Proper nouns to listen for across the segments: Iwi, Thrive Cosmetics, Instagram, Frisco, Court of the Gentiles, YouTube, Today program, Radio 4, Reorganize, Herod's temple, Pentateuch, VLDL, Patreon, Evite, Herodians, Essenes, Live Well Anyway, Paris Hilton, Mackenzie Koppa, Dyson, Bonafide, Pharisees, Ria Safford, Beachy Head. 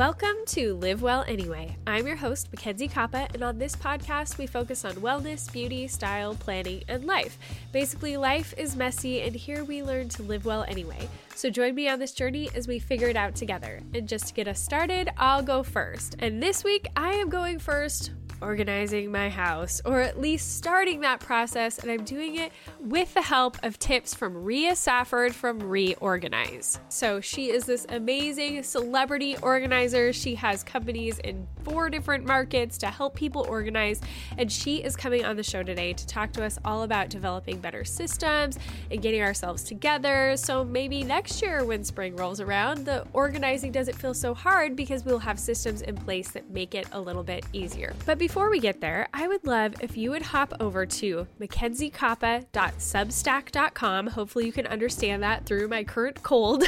Welcome to Live Well Anyway. I'm your host, Mackenzie Koppa, and on this podcast, we focus on wellness, beauty, style, planning, and life. Basically, life is messy, and here we learn to live well anyway. So join me on this journey as we figure it out together. And just to get us started, I'll go first. And this week, I am going first organizing my house, or at least starting that process, and I'm doing it with the help of tips from Ria Safford from Reorganize. So she is this amazing celebrity organizer. She has companies in 4 different markets to help people organize, and she is coming on the show today to talk to us all about developing better systems and getting ourselves together. So maybe next year when spring rolls around, the organizing doesn't feel so hard because we'll have systems in place that make it a little bit easier. But before we get there, I would love if you would hop over to mackenziekoppa.substack.com. Hopefully you can understand that through my current cold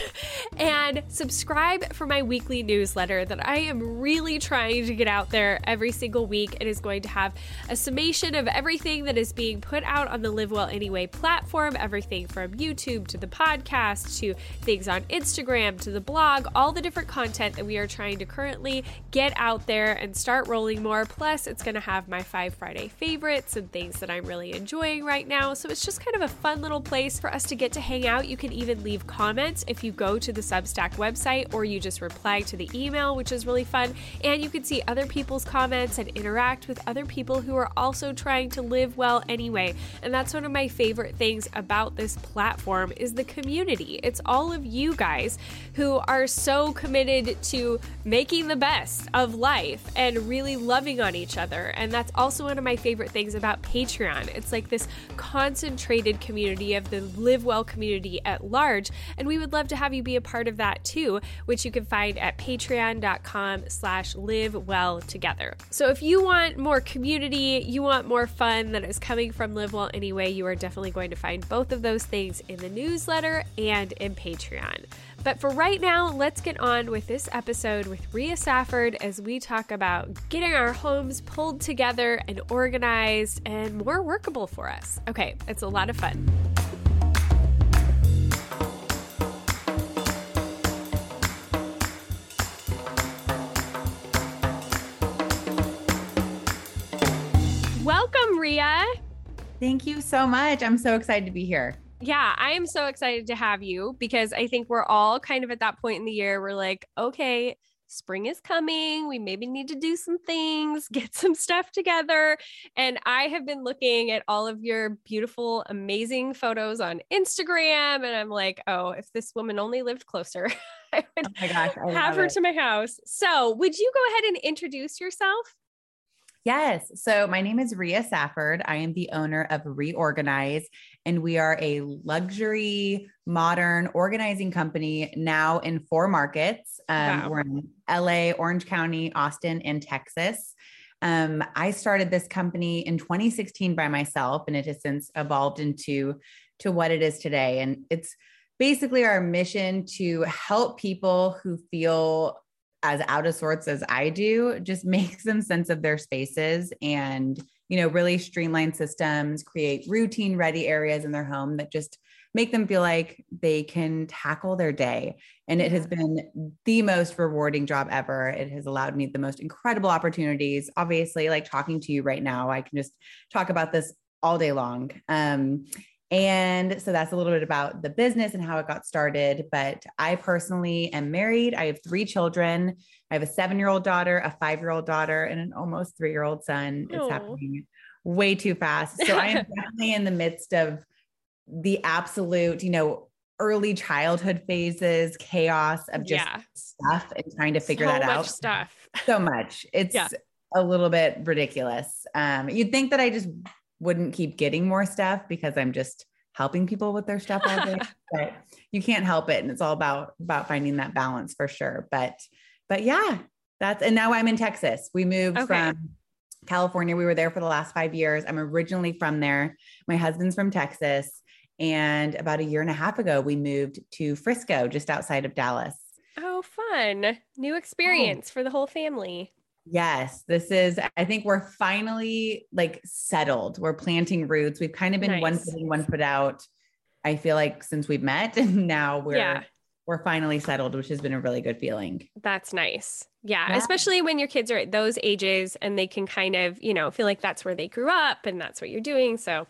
and subscribe for my weekly newsletter that I am really trying to get out there every single week. It is going to have a summation of everything that is being put out on the Live Well Anyway platform, everything from YouTube to the podcast to things on Instagram to the blog, all the different content that we are trying to currently get out there and start rolling more. Plus, it's going to have my 5 Friday favorites and things that I'm really enjoying right now. So it's just kind of a fun little place for us to get to hang out. You can even leave comments if you go to the Substack website, or you just reply to the email, which is really fun. And you can see other people's comments and interact with other people who are also trying to live well anyway. And that's one of my favorite things about this platform is the community. It's all of you guys who are so committed to making the best of life and really loving on each other. And that's also one of my favorite things about Patreon. It's like this concentrated community of the Live Well community at large, and we would love to have you be a part of that too, which you can find at patreon.com/livewelltogether. So if you want more community, you want more fun that is coming from Live Well Anyway, you are definitely going to find both of those things in the newsletter and in Patreon. But for right now, let's get on with this episode with Ria Safford as we talk about getting our homes pulled together and organized and more workable for us. Okay, it's a lot of fun. Welcome, Ria. Thank you so much. I'm so excited to be here. Yeah, I am so excited to have you because I think we're all kind of at that point in the year. We're like, okay, spring is coming. We maybe need to do some things, get some stuff together. And I have been looking at all of your beautiful, amazing photos on Instagram. And I'm like, oh, if this woman only lived closer, I would have her to my house. So would you go ahead and introduce yourself? Yes. So my name is Ria Safford. I am the owner of Reorganize, and we are a luxury, modern organizing company now in 4 markets. Wow. We're in LA, Orange County, Austin, and Texas. I started this company in 2016 by myself, and it has since evolved into what it is today. And it's basically our mission to help people who feel as out of sorts as I do, just make some sense of their spaces and, you know, really streamline systems, create routine ready areas in their home that just make them feel like they can tackle their day. And it has been the most rewarding job ever. It has allowed me the most incredible opportunities. Obviously, like talking to you right now, I can just talk about this all day long. And so that's a little bit about the business and how it got started. But I personally am married. I have 3 children. I have a 7-year-old daughter, a 5-year-old daughter, and an almost 3-year-old son. Aww. It's happening way too fast. So I am definitely in the midst of the absolute, you know, early childhood phases, chaos of just stuff and trying to figure that out. So much stuff. So much. It's a little bit ridiculous. You'd think that I just wouldn't keep getting more stuff because I'm just helping people with their stuff all day, but you can't help it. And it's all about finding that balance for sure. But yeah, and now I'm in Texas. We moved from California. We were there for the last 5 years. I'm originally from there. My husband's from Texas. And about a year and a half ago, we moved to Frisco, just outside of Dallas. Oh, fun. New experience for the whole family. Yes, I think we're finally like settled. We're planting roots. We've kind of been one foot in, one foot out. I feel like since we've met, and now we're we're finally settled, which has been a really good feeling. That's nice. Yeah. Especially when your kids are at those ages and they can kind of, you know, feel like that's where they grew up and that's what you're doing. So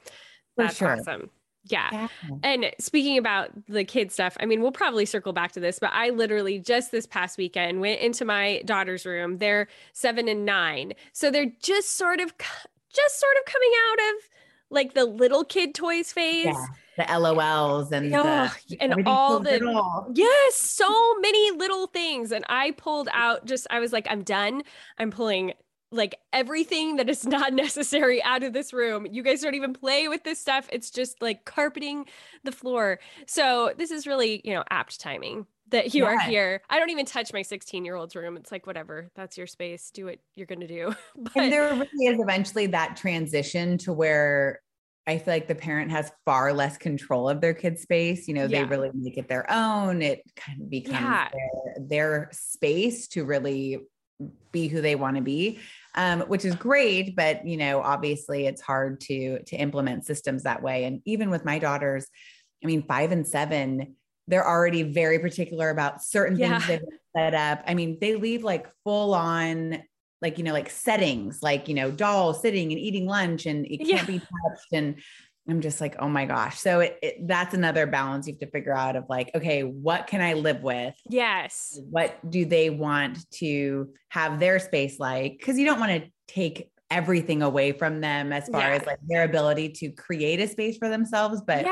that's awesome. Yeah. And speaking about the kid stuff, I mean, we'll probably circle back to this, but I literally just this past weekend went into my daughter's room. They're 7 and 9. So they're just sort of coming out of like the little kid toys phase. Yeah. The LOLs and so many little things. And I pulled out I was like, I'm done. I'm pulling like everything that is not necessary out of this room. You guys don't even play with this stuff. It's just like carpeting the floor. So this is really, you know, apt timing that you are here. I don't even touch my 16-year-old's room. It's like, whatever, that's your space. Do what you're going to do. And there really is eventually that transition to where I feel like the parent has far less control of their kid's space. You know, they really make it their own. It kind of becomes their space to really be who they want to be, which is great. But, you know, obviously it's hard to implement systems that way. And even with my daughters, I mean, 5 and 7, they're already very particular about certain things they've set up. I mean, they leave like full on, like, you know, like settings, like, you know, dolls sitting and eating lunch and it can't be touched. And I'm just like, oh my gosh. So that's another balance you have to figure out of like, okay, what can I live with? Yes. What do they want to have their space like? Because you don't want to take everything away from them as far as like their ability to create a space for themselves. But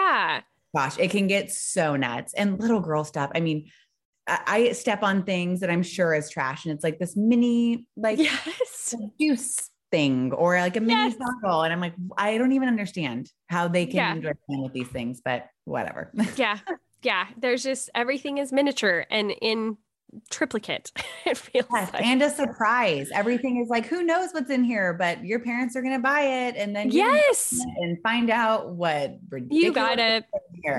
gosh, it can get so nuts. And little girl stuff. I mean, I step on things that I'm sure is trash. And it's like this mini, like juice thing or like a mini bottle. And I'm like, I don't even understand how they can interact with these things, but whatever. Yeah. There's just, everything is miniature and in triplicate. It feels like. And a surprise. Everything is like, who knows what's in here, but your parents are going to buy it. And then and find out what ridiculous. You got a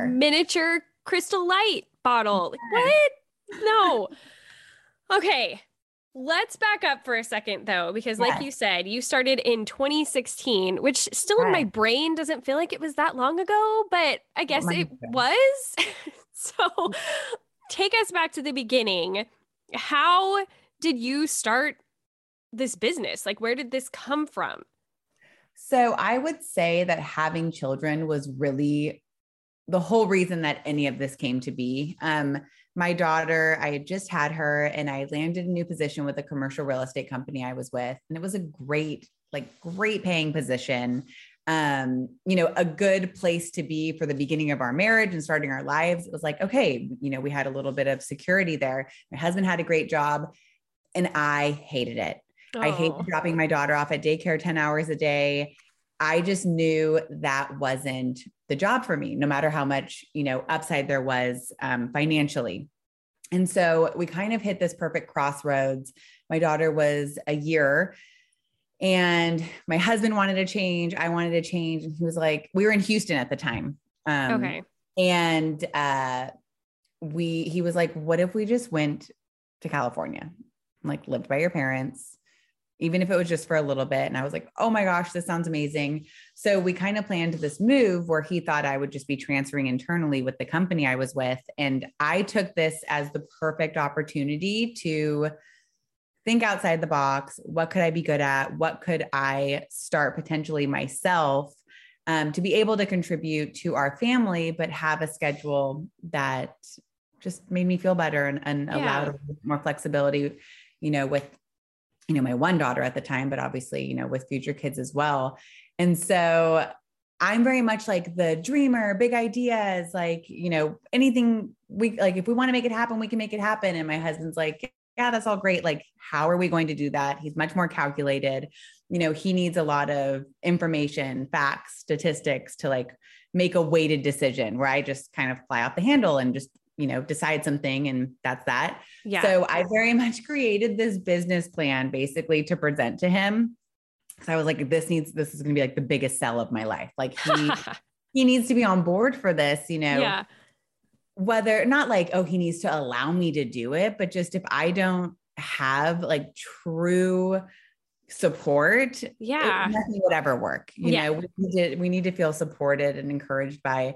miniature Crystal Light bottle. Like, what? No. Okay. Let's back up for a second though, because like you said, you started in 2016, which still in my brain doesn't feel like it was that long ago, but I guess it was. So take us back to the beginning. How did you start this business? Like, where did this come from? So I would say that having children was really the whole reason that any of this came to be. My daughter, I had just had her and I landed a new position with a commercial real estate company I was with. And it was a great paying position. You know, a good place to be for the beginning of our marriage and starting our lives. It was like, okay, you know, we had a little bit of security there. My husband had a great job and I hated it. Oh. I hated dropping my daughter off at daycare 10 hours a day. I just knew that wasn't the job for me, no matter how much, you know, upside there was financially. And so we kind of hit this perfect crossroads. My daughter was a year and my husband wanted to change. I wanted to change. And he was like, we were in Houston at the time. And he was like, what if we just went to California, like lived by your parents, even if it was just for a little bit. And I was like, oh my gosh, this sounds amazing. So we kind of planned this move where he thought I would just be transferring internally with the company I was with. And I took this as the perfect opportunity to think outside the box. What could I be good at? What could I start potentially myself to be able to contribute to our family, but have a schedule that just made me feel better and allowed a little more flexibility, you know, with, you know, my one daughter at the time, but obviously, you know, with future kids as well. And so I'm very much like the dreamer, big ideas, like, you know, anything we like, if we want to make it happen, we can make it happen. And my husband's like, yeah, that's all great. Like, how are we going to do that? He's much more calculated. You know, he needs a lot of information, facts, statistics to like make a weighted decision where I just kind of fly off the handle and just, you know, decide something and that's that. Yeah. So I very much created this business plan basically to present to him. So I was like, this is going to be like the biggest sell of my life. Like he needs to be on board for this, you know, whether not like, oh, he needs to allow me to do it, but just if I don't have like true support, nothing would ever work. You know, we need to feel supported and encouraged by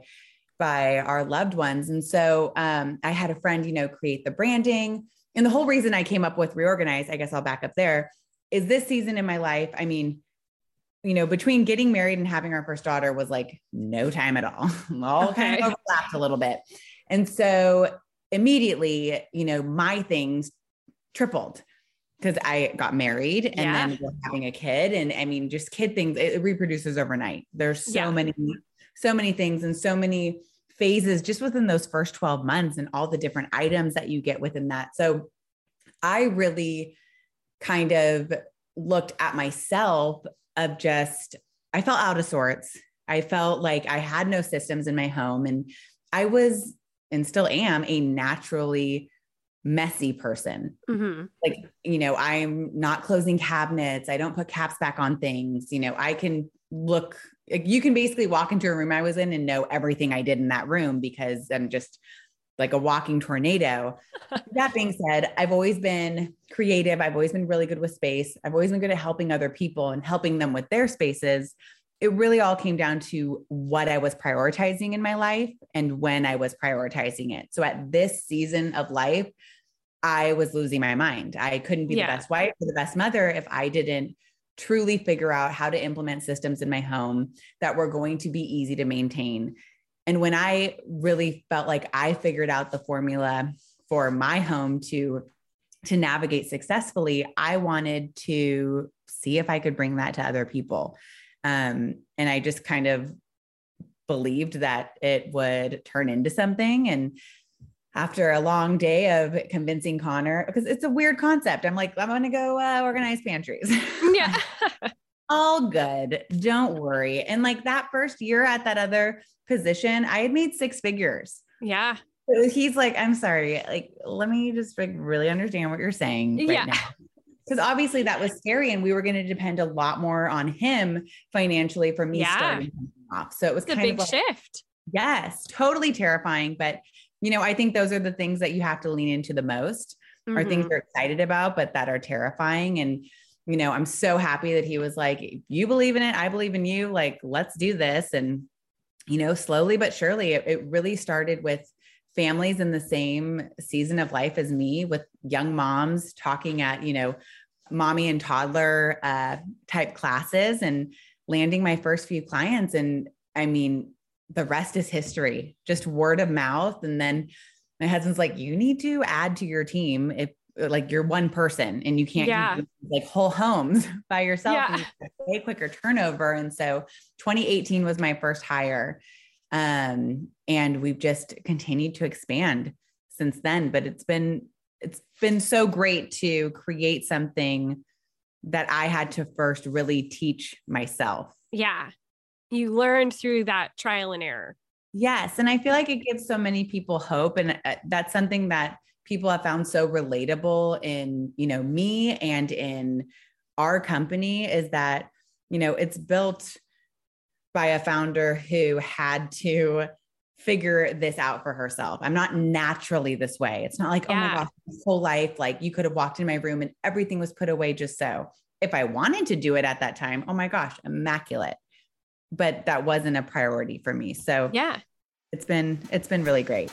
by our loved ones. And so I had a friend, create the branding. And the whole reason I came up with Reorganize, I guess I'll back up there, is this season in my life, I mean, between getting married and having our first daughter was like no time at all. All kind of overlapped a little bit. And so immediately, my things tripled because I got married and then we're having a kid. And I mean, just kid things, it reproduces overnight. There's so many things and so many phases just within those first 12 months and all the different items that you get within that. So I really kind of looked at myself of just, I felt out of sorts. I felt like I had no systems in my home, and I was, and still am, a naturally messy person. Mm-hmm. Like, I'm not closing cabinets. I don't put caps back on things. I can look, you can basically walk into a room I was in and know everything I did in that room because I'm just like a walking tornado. That being said, I've always been creative. I've always been really good with space. I've always been good at helping other people and helping them with their spaces. It really all came down to what I was prioritizing in my life and when I was prioritizing it. So at this season of life, I was losing my mind. I couldn't be the best wife or the best mother if I didn't truly figure out how to implement systems in my home that were going to be easy to maintain. And when I really felt like I figured out the formula for my home to navigate successfully, I wanted to see if I could bring that to other people. And I just kind of believed that it would turn into something. And after a long day of convincing Connor, because it's a weird concept, I'm like, I'm going to go organize pantries. Yeah. All good. Don't worry. And like that first year at that other position, I had made 6 figures. Yeah. So he's like, I'm sorry. Like, let me just really understand what you're saying right now. Because obviously that was scary and we were going to depend a lot more on him financially for me starting off. So it was kind of a big shift. Yes. Totally terrifying. But I think those are the things that you have to lean into the most, mm-hmm. or things you're excited about, but that are terrifying. And, I'm so happy that he was like, you believe in it. I believe in you. Like, let's do this. And, slowly but surely it really started with families in the same season of life as me, with young moms talking at, mommy and toddler type classes, and landing my first few clients. And I mean, the rest is history, just word of mouth. And then my husband's like, you need to add to your team. If like you're one person and you can't do, like, whole homes by yourself, and you have way quicker turnover. And so 2018 was my first hire. And we've just continued to expand since then, but it's been so great to create something that I had to first really teach myself. Yeah. You learned through that trial and error. Yes. And I feel like it gives so many people hope. And that's something that people have found so relatable in, me and in our company, is that, it's built by a founder who had to figure this out for herself. I'm not naturally this way. It's not like, oh my gosh, my whole life, like you could have walked in my room and everything was put away just so. If I wanted to do it at that time, oh my gosh, immaculate. But that wasn't a priority for me. So it's been really great.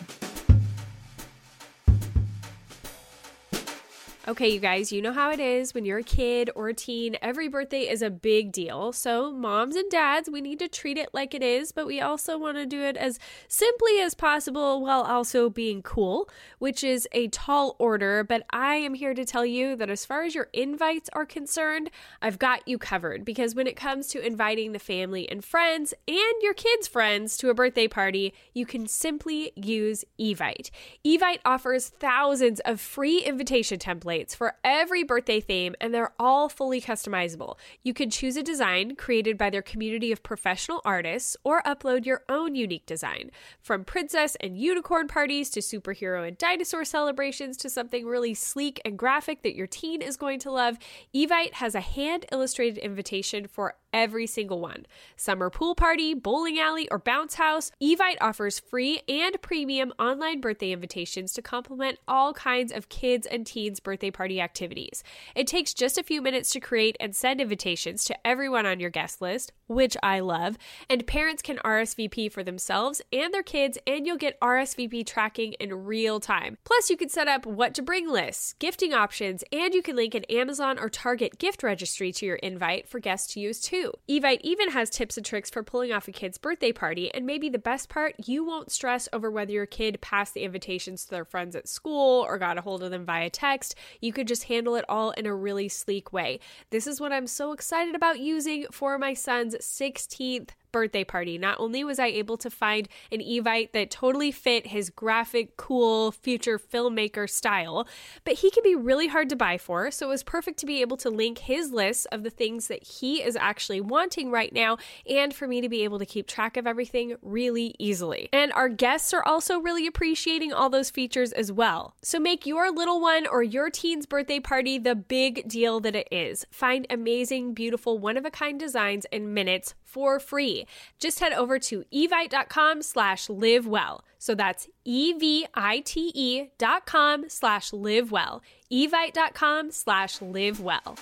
Okay, you guys, you know how it is when you're a kid or a teen, every birthday is a big deal. So moms and dads, we need to treat it like it is, but we also want to do it as simply as possible while also being cool, which is a tall order. But I am here to tell you that as far as your invites are concerned, I've got you covered, because when it comes to inviting the family and friends and your kids' friends to a birthday party, you can simply use Evite. Evite offers thousands of free invitation templates for every birthday theme, and they're all fully customizable. You can choose a design created by their community of professional artists or upload your own unique design. From princess and unicorn parties to superhero and dinosaur celebrations to something really sleek and graphic that your teen is going to love, Evite has a hand-illustrated invitation for every single one. Summer pool party, bowling alley, or bounce house, Evite offers free and premium online birthday invitations to complement all kinds of kids and teens' birthday birthday party activities. It takes just a few minutes to create and send invitations to everyone on your guest list, which I love, and parents can RSVP for themselves and their kids, and you'll get RSVP tracking in real time. Plus, you can set up what to bring lists, gifting options, and you can link an Amazon or Target gift registry to your Evite for guests to use too. Evite even has tips and tricks for pulling off a kid's birthday party, and maybe the best part, you won't stress over whether your kid passed the invitations to their friends at school or got a hold of them via text. You could just handle it all in a really sleek way. This is what I'm so excited about using for my son's 16th birthday party. Not only was I able to find an Evite that totally fit his graphic, cool, future filmmaker style, but he can be really hard to buy for, so it was perfect to be able to link his list of the things that he is actually wanting right now and for me to be able to keep track of everything really easily. And our guests are also really appreciating all those features as well. So make your little one or your teen's birthday party the big deal that it is. Find amazing, beautiful, one-of-a-kind designs in minutes for free. Just head over to evite.com/livewell. So that's evite.com/livewell. Evite.com/livewell.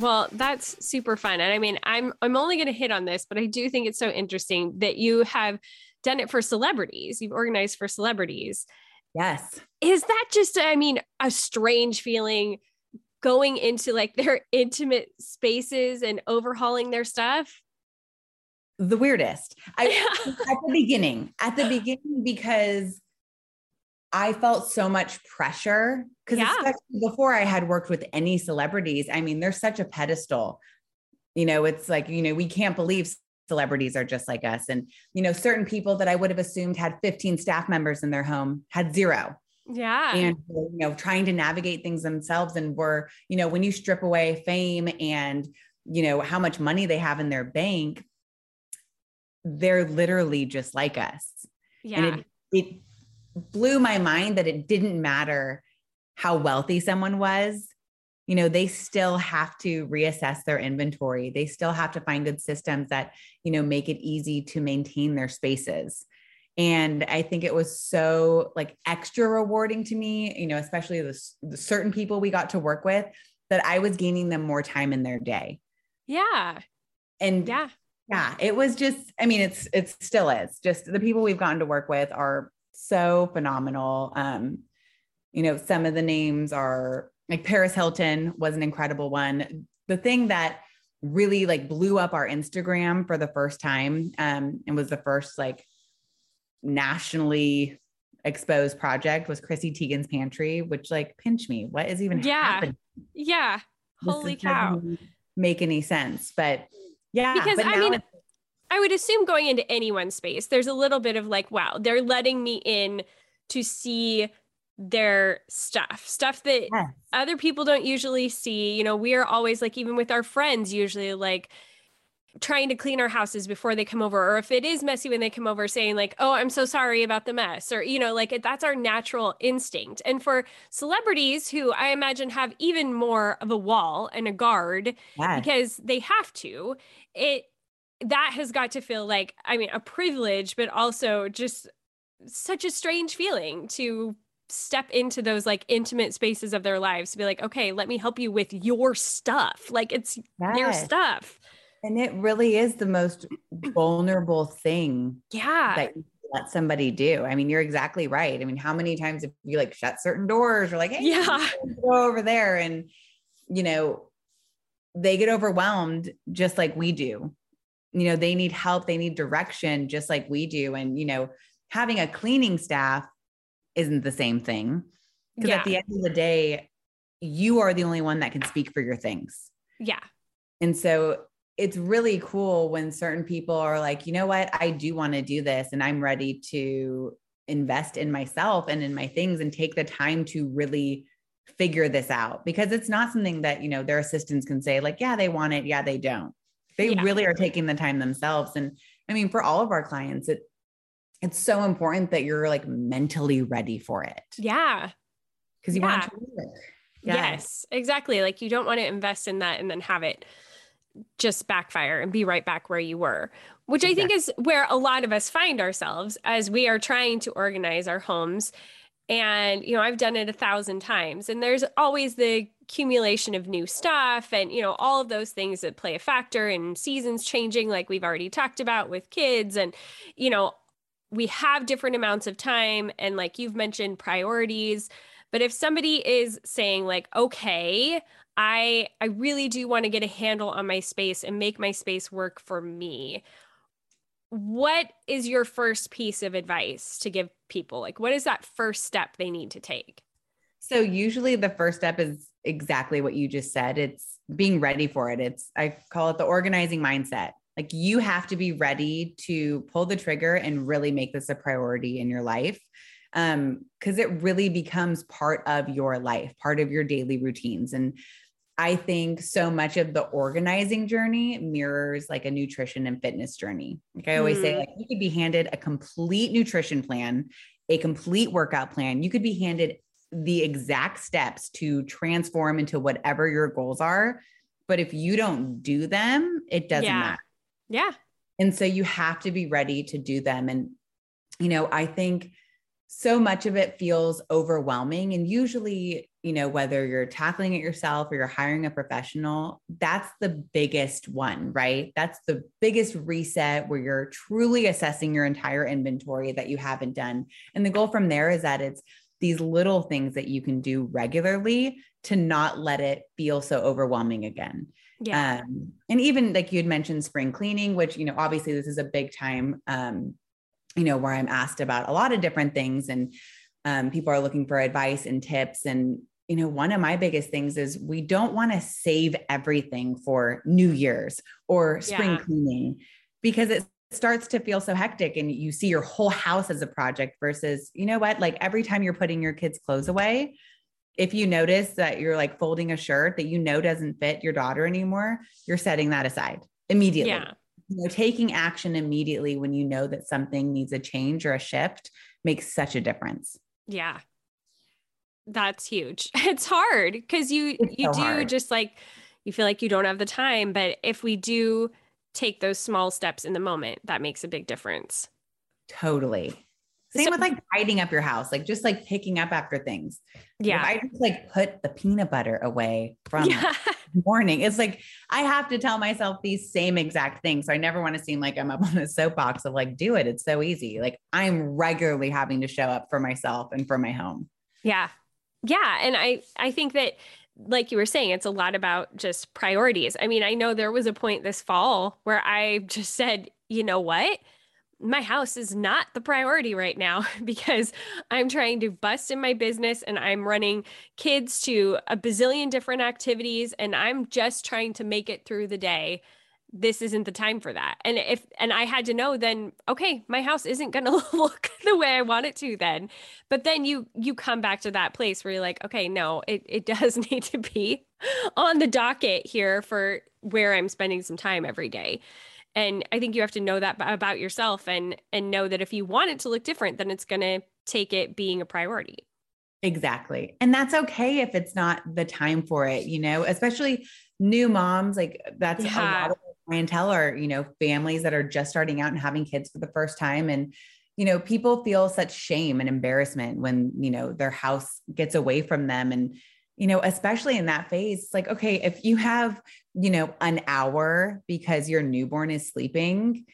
Well, that's super fun. And I mean, I'm only going to hit on this, but I do think it's so interesting that you have done it for celebrities. You've organized for celebrities. Yes. Is that just, I mean, a strange feeling going into like their intimate spaces and overhauling their stuff? The weirdest. At the beginning, because I felt so much pressure because especially before I had worked with any celebrities. I mean, they're such a pedestal, you know, it's like, you know, we can't believe celebrities are just like us. And, you know, certain people that I would have assumed had 15 staff members in their home had zero. Yeah. And, you know, trying to navigate things themselves. And we're, you know, when you strip away fame and, you know, how much money they have in their bank, they're literally just like us. Yeah. And it blew my mind that it didn't matter how wealthy someone was, you know, they still have to reassess their inventory. They still have to find good systems that, you know, make it easy to maintain their spaces. And I think it was so like extra rewarding to me, you know, especially the certain people we got to work with, that I was gaining them more time in their day. Yeah. And yeah, it was just, I mean, it still is. Just the people we've gotten to work with are so phenomenal. You know, some of the names are like Paris Hilton was an incredible one. The thing that really like blew up our Instagram for the first time, and was the first like nationally exposed project was Chrissy Teigen's pantry, which like pinch me, what is even happening? Yeah. Holy cow. Make any sense. But yeah, because but I mean, I would assume going into anyone's space, there's a little bit of like, wow, they're letting me in to see their stuff that other people don't usually see. You know, we are always like, even with our friends, usually like, trying to clean our houses before they come over, or if it is messy when they come over, saying like, oh, I'm so sorry about the mess, or, you know, like that's our natural instinct. And for celebrities who I imagine have even more of a wall and a guard because they have to, that has got to feel like, I mean, a privilege, but also just such a strange feeling to step into those like intimate spaces of their lives to be like, okay, let me help you with your stuff. Like it's their stuff. And it really is the most vulnerable thing that you let somebody do. I mean, you're exactly right. I mean, how many times have you like shut certain doors or like, hey, go over there, and, you know, they get overwhelmed just like we do. You know, they need help. They need direction just like we do. And, you know, having a cleaning staff isn't the same thing, because at the end of the day, you are the only one that can speak for your things. Yeah. And so it's really cool when certain people are like, you know what, I do want to do this, and I'm ready to invest in myself and in my things and take the time to really figure this out, because it's not something that, you know, their assistants can say like, yeah, they want it. Yeah, they don't. They really are taking the time themselves. And I mean, for all of our clients, it's so important that you're like mentally ready for it. Yeah. Cause you want to do it. Yes, exactly. Like you don't want to invest in that and then have it just backfire and be right back where you were, which I think is where a lot of us find ourselves as we are trying to organize our homes And, you know, I've done it 1,000 times, and there's always the accumulation of new stuff and, you know, all of those things that play a factor, and seasons changing, like we've already talked about with kids. And, you know, we have different amounts of time and, like you've mentioned, priorities. But if somebody is saying like, okay, I really do want to get a handle on my space and make my space work for me, what is your first piece of advice to give people? Like, what is that first step they need to take? So usually the first step is exactly what you just said. It's being ready for it. I call it the organizing mindset. Like, you have to be ready to pull the trigger and really make this a priority in your life. Cause it really becomes part of your life, part of your daily routines. And I think so much of the organizing journey mirrors like a nutrition and fitness journey. Like I always say, like, you could be handed a complete nutrition plan, a complete workout plan. You could be handed the exact steps to transform into whatever your goals are. But if you don't do them, it doesn't matter. Yeah. And so you have to be ready to do them. And, you know, I think so much of it feels overwhelming. And usually, you know, whether you're tackling it yourself or you're hiring a professional, that's the biggest one, right? That's the biggest reset where you're truly assessing your entire inventory that you haven't done. And the goal from there is that it's these little things that you can do regularly to not let it feel so overwhelming again. Yeah. And even like you had mentioned, spring cleaning, which, you know, obviously this is a big time, you know, where I'm asked about a lot of different things, and people are looking for advice and tips. And, you know, one of my biggest things is we don't want to save everything for New Year's or spring cleaning, because it starts to feel so hectic and you see your whole house as a project versus, you know what, like every time you're putting your kids' clothes away, if you notice that you're like folding a shirt that, you know, doesn't fit your daughter anymore, you're setting that aside immediately. Yeah. You know, taking action immediately when you know that something needs a change or a shift makes such a difference. Yeah. That's huge. It's hard because you do hard. Just like, you feel like you don't have the time, but if we do take those small steps in the moment, that makes a big difference. Totally. Same with like tidying up your house, like just like picking up after things. Yeah. If I just like put the peanut butter away from morning, it's like, I have to tell myself these same exact things. So I never want to seem like I'm up on a soapbox of like, do it. It's so easy. Like, I'm regularly having to show up for myself and for my home. Yeah. Yeah. And I think that, like you were saying, it's a lot about just priorities. I mean, I know there was a point this fall where I just said, you know what? My house is not the priority right now because I'm trying to bust in my business and I'm running kids to a bazillion different activities and I'm just trying to make it through the day. This isn't the time for that. And I had to know then, okay, my house isn't going to look the way I want it to then. But then you come back to that place where you're like, okay, no, it does need to be on the docket here for where I'm spending some time every day. And I think you have to know that about yourself and know that if you want it to look different, then it's going to take it being a priority. Exactly. And that's okay if it's not the time for it, you know, especially new moms, like that's a lot of clientele or, you know, families that are just starting out and having kids for the first time. And, you know, people feel such shame and embarrassment when, you know, their house gets away from them. And, you know, especially in that phase, like, okay, if you have, you know, an hour because your newborn is sleeping,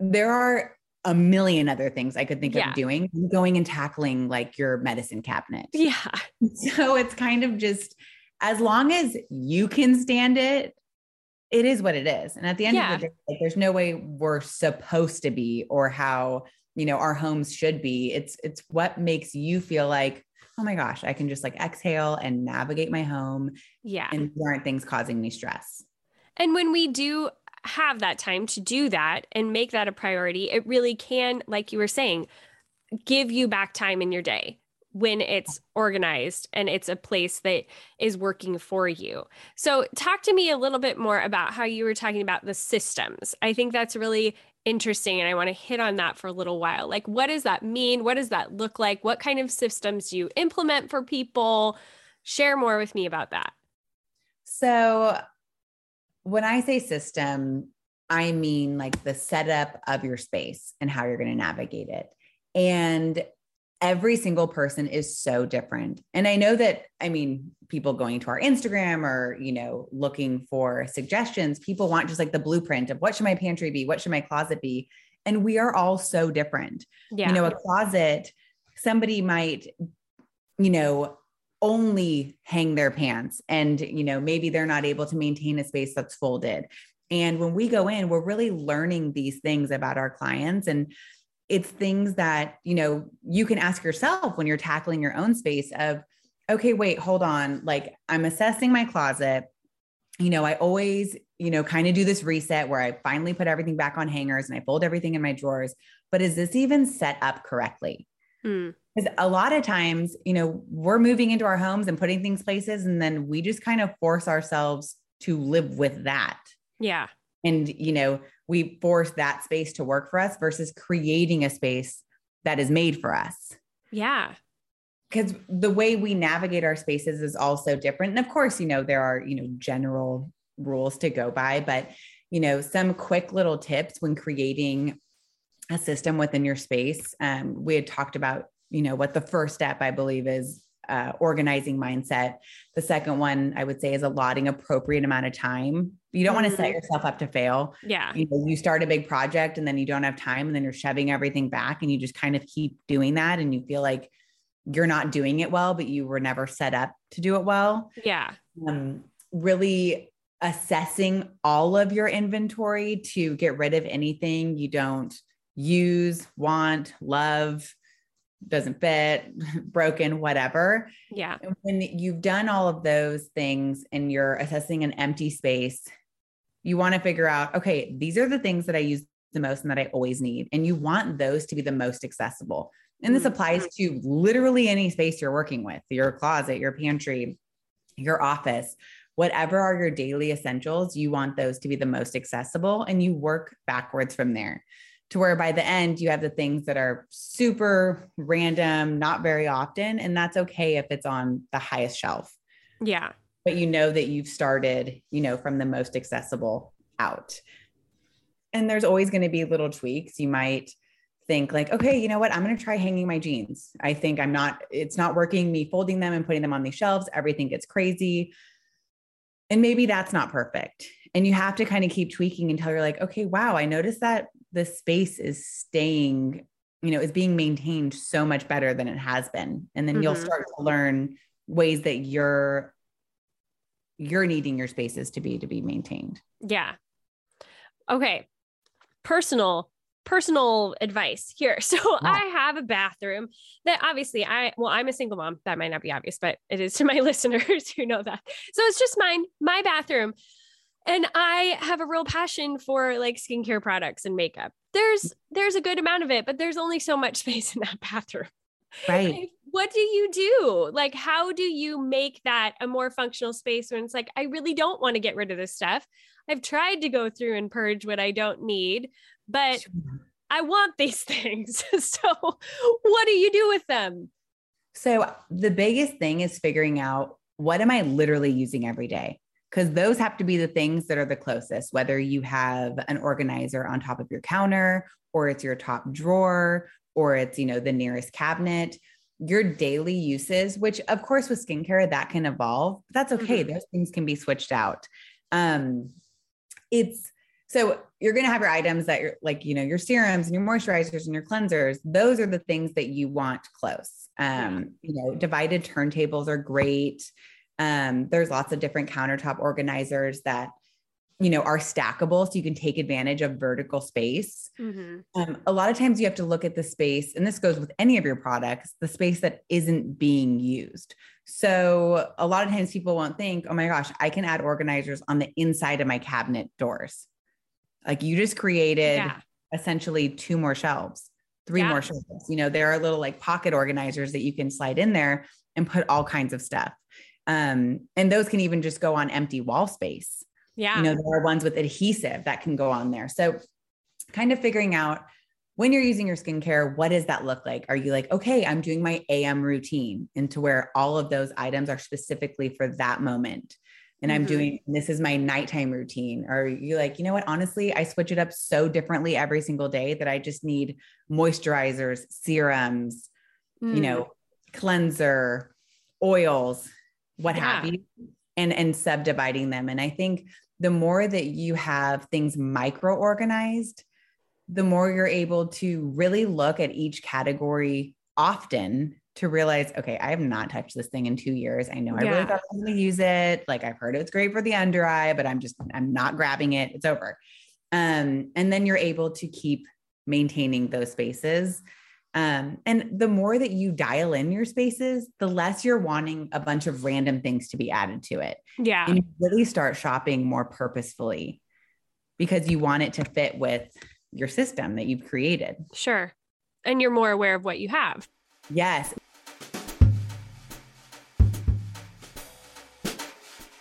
there are a million other things I could think of doing, going and tackling like your medicine cabinet. Yeah. So it's kind of just, as long as you can stand it, it is what it is. And at the end of the day, like, there's no way we're supposed to be or how, you know, our homes should be. It's what makes you feel like, oh my gosh, I can just like exhale and navigate my home. Yeah. And there aren't things causing me stress. And when we do have that time to do that and make that a priority, it really can, like you were saying, give you back time in your day when it's organized and it's a place that is working for you. So talk to me a little bit more about how you were talking about the systems. I think that's really interesting. And I want to hit on that for a little while. Like, what does that mean? What does that look like? What kind of systems do you implement for people? Share more with me about that. So when I say system, I mean like the setup of your space and how you're going to navigate it. And every single person is so different. And I know that, I mean, people going to our Instagram or, you know, looking for suggestions, people want just like the blueprint of what should my pantry be? What should my closet be? And we are all so different. Yeah. You know, a closet, somebody might, you know, only hang their pants and, you know, maybe they're not able to maintain a space that's folded. And when we go in, we're really learning these things about our clients. And it's things that, you know, you can ask yourself when you're tackling your own space of, okay, wait, hold on. Like I'm assessing my closet. You know, I always, you know, kind of do this reset where I finally put everything back on hangers and I fold everything in my drawers, but is this even set up correctly? Because a lot of times, you know, we're moving into our homes and putting things places, and then we just kind of force ourselves to live with that. Yeah. And, you know, we force that space to work for us versus creating a space that is made for us. Yeah. Because the way we navigate our spaces is also different. And of course, you know, there are, you know, general rules to go by, but, you know, some quick little tips when creating a system within your space. We had talked about, you know, what the first step I believe is organizing mindset. The second one I would say is allotting appropriate amount of time. You don't want to set yourself up to fail. Yeah. You know, you start a big project and then you don't have time and then you're shoving everything back and you just kind of keep doing that. And you feel like you're not doing it well, but you were never set up to do it well. Yeah. Really assessing all of your inventory to get rid of anything you don't use, want, love, doesn't fit, broken, whatever. Yeah. And when you've done all of those things and you're assessing an empty space, you want to figure out, okay, these are the things that I use the most and that I always need. And you want those to be the most accessible. And this applies to literally any space you're working with, your closet, your pantry, your office, whatever are your daily essentials. You want those to be the most accessible and you work backwards from there, to where by the end you have the things that are super random, not very often. And that's okay if it's on the highest shelf. Yeah. But you know that you've started, you know, from the most accessible out. And there's always going to be little tweaks. You might think like, okay, you know what? I'm going to try hanging my jeans. I think it's not working, me folding them and putting them on these shelves. Everything gets crazy. And maybe that's not perfect. And you have to kind of keep tweaking until you're like, okay, wow, I noticed that the space is staying, you know, is being maintained so much better than it has been. And then you'll start to learn ways that you're needing your spaces to be maintained. Yeah. Okay. Personal advice here. So wow. I have a bathroom that obviously I'm a single mom. That might not be obvious, but it is to my listeners who know that. So it's just my bathroom. And I have a real passion for like skincare products and makeup. There's a good amount of it, but there's only so much space in that bathroom. Right. Like, what do you do? Like, how do you make that a more functional space when it's like, I really don't want to get rid of this stuff. I've tried to go through and purge what I don't need, but I want these things. So what do you do with them? So the biggest thing is figuring out, what am I literally using every day? Because those have to be the things that are the closest, whether you have an organizer on top of your counter or it's your top drawer or it's, you know, the nearest cabinet, your daily uses, which of course with skincare that can evolve, but that's okay. Those things can be switched out. So you're going to have your items that you're like, you know, your serums and your moisturizers and your cleansers. Those are the things that you want close. You know, divided turntables are great. There's lots of different countertop organizers that, you know, are stackable so you can take advantage of vertical space. A lot of times you have to look at the space, and this goes with any of your products, the space that isn't being used. So a lot of times people won't think, oh my gosh, I can add organizers on the inside of my cabinet doors. Like you just created essentially two more shelves, three more shelves. You know, there are little like pocket organizers that you can slide in there and put all kinds of stuff. And those can even just go on empty wall space. Yeah. You know, there are ones with adhesive that can go on there. So kind of figuring out when you're using your skincare, what does that look like? Are you like, okay, I'm doing my AM routine, and to where all of those items are specifically for that moment. And I'm doing, this is my nighttime routine. Or you're like, you know what? Honestly, I switch it up so differently every single day that I just need moisturizers, serums, you know, cleanser, oils, what have you, and subdividing them. And I think the more that you have things micro-organized, the more you're able to really look at each category often to realize, okay, I have not touched this thing in 2 years. I know I really thought I was going to use it. Like I've heard it's great for the under eye, but I'm not grabbing it. It's over. And then you're able to keep maintaining those spaces. And the more that you dial in your spaces, the less you're wanting a bunch of random things to be added to it. Yeah. And you really start shopping more purposefully because you want it to fit with your system that you've created. Sure. And you're more aware of what you have. Yes.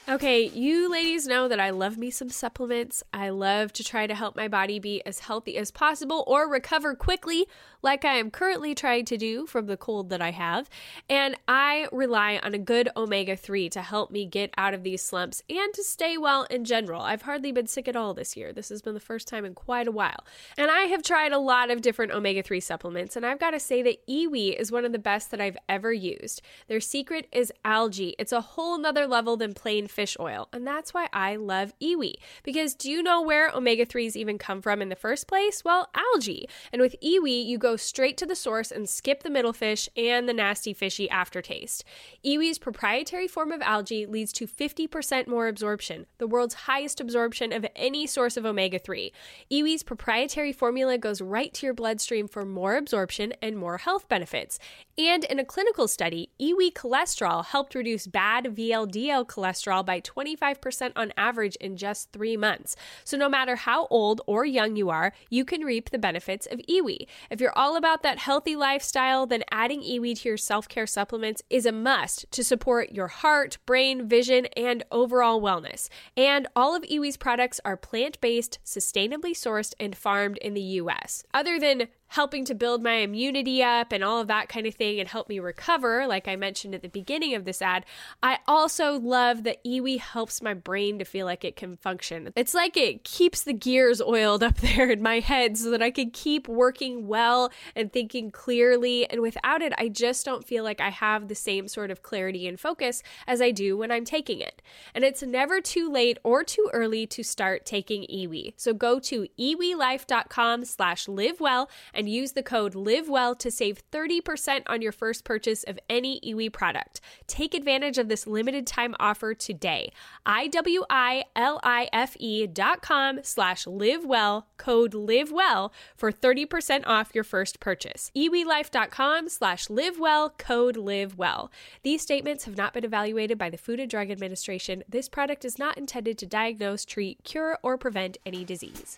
Okay, you ladies know that I love me some supplements. I love to try to help my body be as healthy as possible or recover quickly, like I am currently trying to do from the cold that I have. And I rely on a good omega-3 to help me get out of these slumps and to stay well in general. I've hardly been sick at all this year. This has been the first time in quite a while. And I have tried a lot of different omega-3 supplements, and I've got to say that Iwi is one of the best that I've ever used. Their secret is algae. It's a whole nother level than plain fish oil. And that's why I love Iwi, because do you know where omega-3s even come from in the first place? Well, algae. And with Iwi, you go straight to the source and skip the middle fish and the nasty fishy aftertaste. Iwi's proprietary form of algae leads to 50% more absorption, the world's highest absorption of any source of omega-3. Iwi's proprietary formula goes right to your bloodstream for more absorption and more health benefits. And in a clinical study, Iwi cholesterol helped reduce bad VLDL cholesterol by 25% on average in just 3 months. So no matter how old or young you are, you can reap the benefits of Iwi. If you're all about that healthy lifestyle, then adding Iwi to your self-care supplements is a must to support your heart, brain, vision, and overall wellness. And all of Iwi's products are plant-based, sustainably sourced, and farmed in the U.S. Other than helping to build my immunity up and all of that kind of thing and help me recover, like I mentioned at the beginning of this ad, I also love that Iwi helps my brain to feel like it can function. It's like it keeps the gears oiled up there in my head so that I can keep working well and thinking clearly. And without it, I just don't feel like I have the same sort of clarity and focus as I do when I'm taking it. And it's never too late or too early to start taking Iwi. So go to iwilife.com/livewell and use the code LIVEWELL to save 30% on your first purchase of any Iwi product. Take advantage of this limited time offer today. iwilife.com/livewell, code LIVEWELL for 30% off your first purchase. iwilife.com/livewell, code LIVEWELL. These statements have not been evaluated by the Food and Drug Administration. This product is not intended to diagnose, treat, cure, or prevent any disease.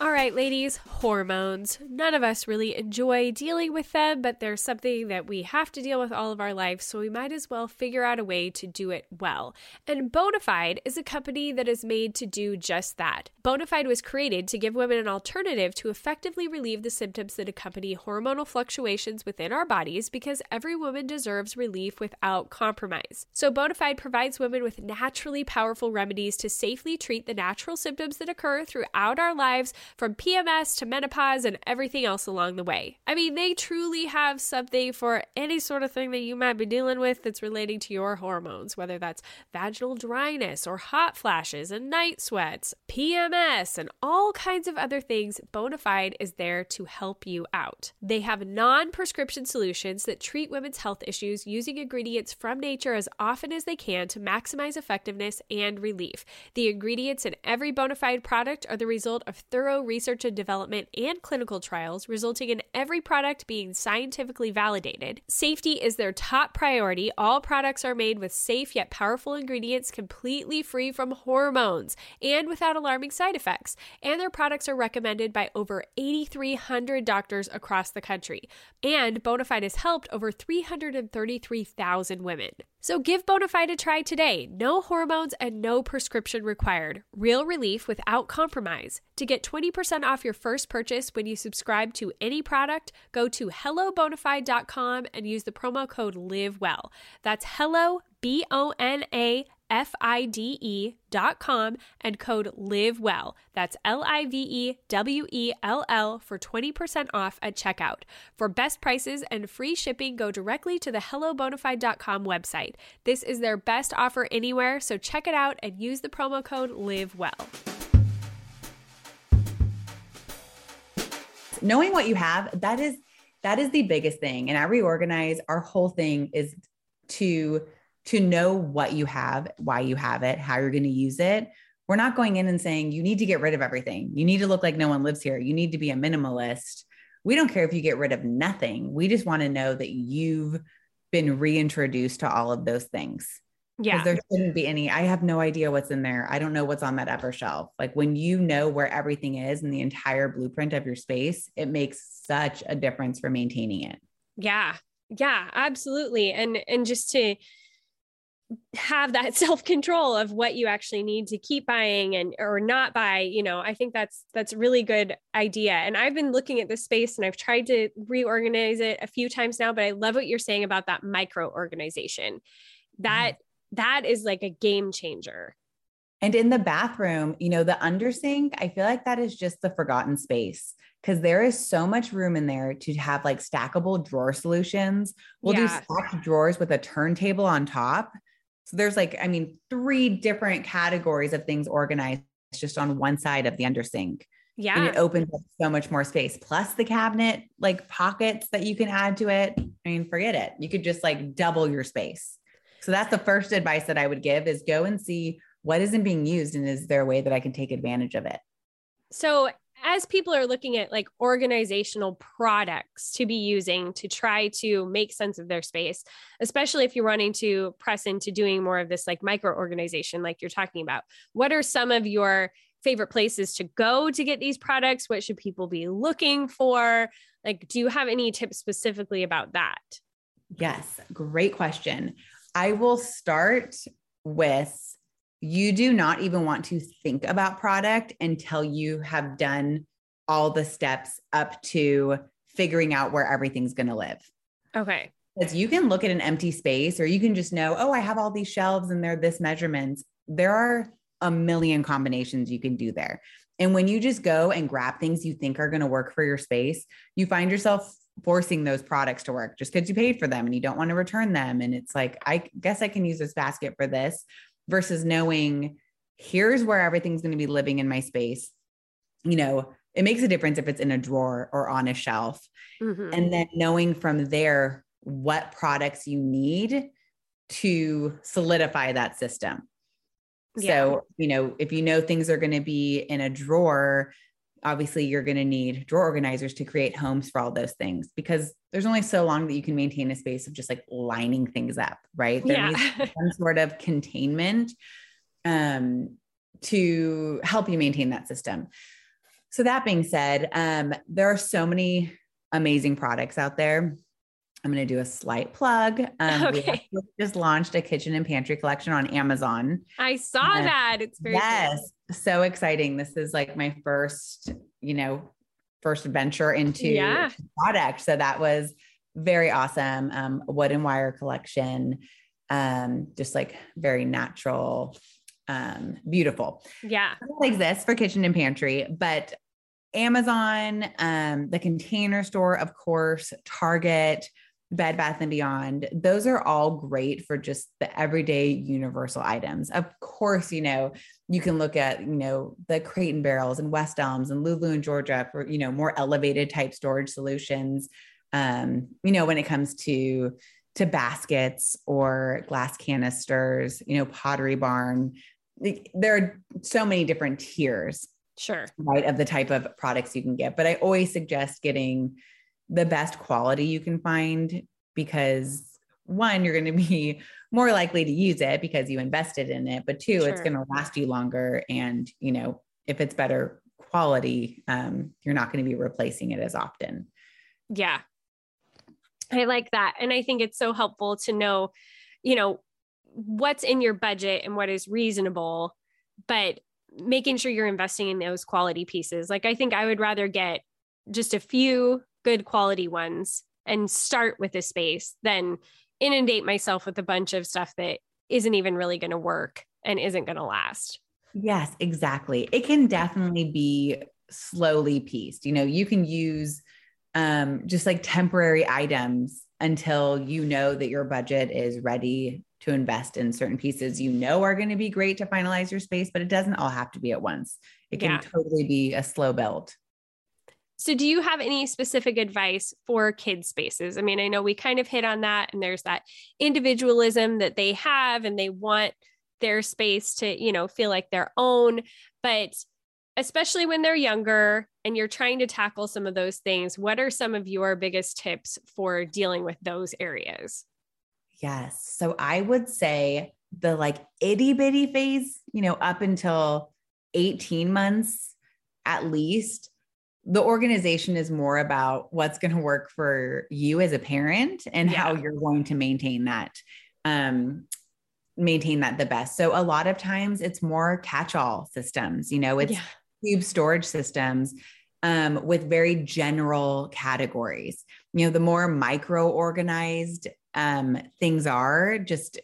All right, ladies, hormones. None of us really enjoy dealing with them, but they're something that we have to deal with all of our lives, so we might as well figure out a way to do it well. And Bonafide is a company that is made to do just that. Bonafide was created to give women an alternative to effectively relieve the symptoms that accompany hormonal fluctuations within our bodies, because every woman deserves relief without compromise. So Bonafide provides women with naturally powerful remedies to safely treat the natural symptoms that occur throughout our lives, from PMS to menopause and everything else along the way. I mean, they truly have something for any sort of thing that you might be dealing with that's relating to your hormones, whether that's vaginal dryness or hot flashes and night sweats, PMS, and all kinds of other things. Bonafide is there to help you out. They have non-prescription solutions that treat women's health issues using ingredients from nature as often as they can to maximize effectiveness and relief. The ingredients in every Bonafide product are the result of thorough research and development and clinical trials, resulting in every product being scientifically validated. Safety is their top priority. All products are made with safe yet powerful ingredients, completely free from hormones and without alarming side effects. And their products are recommended by over 8,300 doctors across the country. And Bonafide has helped over 333,000 women. So give Bonafide a try today. No hormones and no prescription required. Real relief without compromise. To get 20% off your first purchase when you subscribe to any product, go to hellobonafide.com and use the promo code LIVEWELL. That's hello, B-O-N-A-F-I-D-E FIDE.com and code LIVEWELL. That's LIVEWELL for 20% off at checkout. For best prices and free shipping, go directly to the hellobonafide.com website. This is their best offer anywhere, so check it out and use the promo code LIVEWELL. Knowing what you have, that is the biggest thing. And at Reorganize, our whole thing is to know what you have, why you have it, how you're going to use it. We're not going in and saying, you need to get rid of everything. You need to look like no one lives here. You need to be a minimalist. We don't care if you get rid of nothing. We just want to know that you've been reintroduced to all of those things. Yeah. Because there shouldn't be any, I have no idea what's in there. I don't know what's on that upper shelf. Like when you know where everything is and the entire blueprint of your space, it makes such a difference for maintaining it. Yeah. Yeah, absolutely. And just to have that self-control of what you actually need to keep buying and, or not buy, you know, I think that's a really good idea. And I've been looking at this space and I've tried to reorganize it a few times now, but I love what you're saying about that micro organization. That is like a game changer. And in the bathroom, you know, the under sink, I feel like that is just the forgotten space. Cause there is so much room in there to have like stackable drawer solutions. We'll do stacked drawers with a turntable on top. So there's like, I mean, 3 different categories of things organized just on one side of the under sink. Yeah. And it opens up so much more space. Plus the cabinet, like pockets that you can add to it. I mean, forget it. You could just like double your space. So that's the first advice that I would give is go and see what isn't being used. And is there a way that I can take advantage of it? So as people are looking at like organizational products to be using to try to make sense of their space, especially if you're wanting to press into doing more of this like micro organization, like you're talking about, what are some of your favorite places to go to get these products? What should people be looking for? Like, do you have any tips specifically about that? Yes. Great question. I will start with, you do not even want to think about product until you have done all the steps up to figuring out where everything's going to live. Okay. Because you can look at an empty space or you can just know, oh, I have all these shelves and they're this measurements. There are a million combinations you can do there. And when you just go and grab things you think are going to work for your space, you find yourself forcing those products to work just because you paid for them and you don't want to return them. And it's like, I guess I can use this basket for this. Versus knowing here's where everything's going to be living in my space. You know, it makes a difference if it's in a drawer or on a shelf. Mm-hmm. And then knowing from there what products you need to solidify that system. Yeah. So, you know, if you know things are going to be in a drawer, obviously you're going to need drawer organizers to create homes for all those things, because there's only so long that you can maintain a space of just like lining things up, right? There needs to be some sort of containment to help you maintain that system. So that being said, there are so many amazing products out there. I'm going to do a slight plug. Okay. We just launched a kitchen and pantry collection on Amazon. I saw that. It's very cool. So exciting. This is like my first venture into product. So that was very awesome. Wood and wire collection, just like very natural, beautiful. Yeah. It exists for kitchen and pantry, but Amazon, the Container Store, of course, Target, Bed Bath & Beyond. Those are all great for just the everyday universal items. Of course, you know, you can look at, you know, the Crate & Barrels and West Elms and Lulu and Georgia for, you know, more elevated type storage solutions. You know, when it comes to baskets or glass canisters, you know, Pottery Barn, there are so many different tiers. Sure. Right. Of the type of products you can get, but I always suggest getting the best quality you can find, because 1, you're going to be more likely to use it because you invested in it, but 2, it's going to last you longer. And, you know, if it's better quality, you're not going to be replacing it as often. Yeah. I like that. And I think it's so helpful to know, you know, what's in your budget and what is reasonable, but making sure you're investing in those quality pieces. Like, I think I would rather get just a few good quality ones and start with a space than inundate myself with a bunch of stuff that isn't even really going to work and isn't going to last. Yes, exactly. It can definitely be slowly pieced. You know, you can use just like temporary items until you know that your budget is ready to invest in certain pieces you know are going to be great to finalize your space, but it doesn't all have to be at once. It can totally be a slow build. So do you have any specific advice for kids' spaces? I mean, I know we kind of hit on that, and there's that individualism that they have and they want their space to, you know, feel like their own, but especially when they're younger and you're trying to tackle some of those things, what are some of your biggest tips for dealing with those areas? Yes. So I would say the like itty bitty phase, you know, up until 18 months, at least, the organization is more about what's going to work for you as a parent and how you're going to maintain that the best. So a lot of times it's more catch-all systems, you know, it's cube storage systems with very general categories. You know, the more micro organized things are just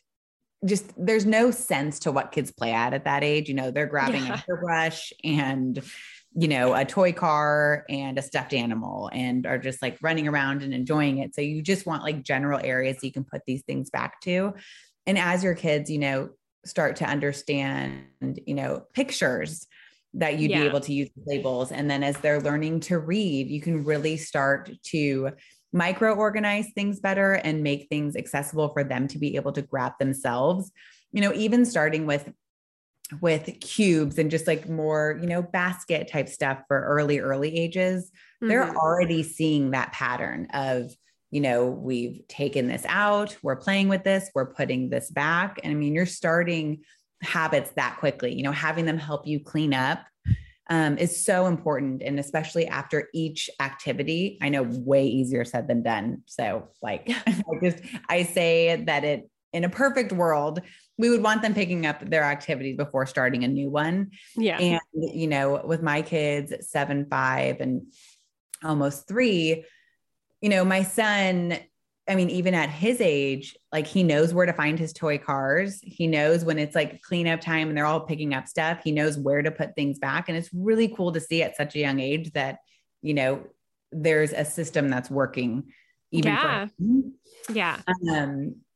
there's no sense to what kids play at that age. You know, they're grabbing a hairbrush and, you know, a toy car and a stuffed animal and are just like running around and enjoying it. So you just want like general areas you can put these things back to. And as your kids, you know, start to understand, you know, pictures that you'd be able to use as labels. And then as they're learning to read, you can really start to micro organize things better and make things accessible for them to be able to grab themselves, you know, even starting with cubes and just like more, you know, basket type stuff for early ages. Mm-hmm. They're already seeing that pattern of, you know, we've taken this out, we're playing with this, we're putting this back. And I mean, you're starting habits that quickly, you know, having them help you clean up is so important. And especially after each activity, I know way easier said than done. So like, I say that in a perfect world, we would want them picking up their activities before starting a new one. Yeah. And, you know, with my kids, 7, 5, and almost 3, you know, my son, I mean, even at his age, like he knows where to find his toy cars. He knows when it's like cleanup time and they're all picking up stuff. He knows where to put things back. And it's really cool to see at such a young age that, you know, there's a system that's working even for him. Yeah.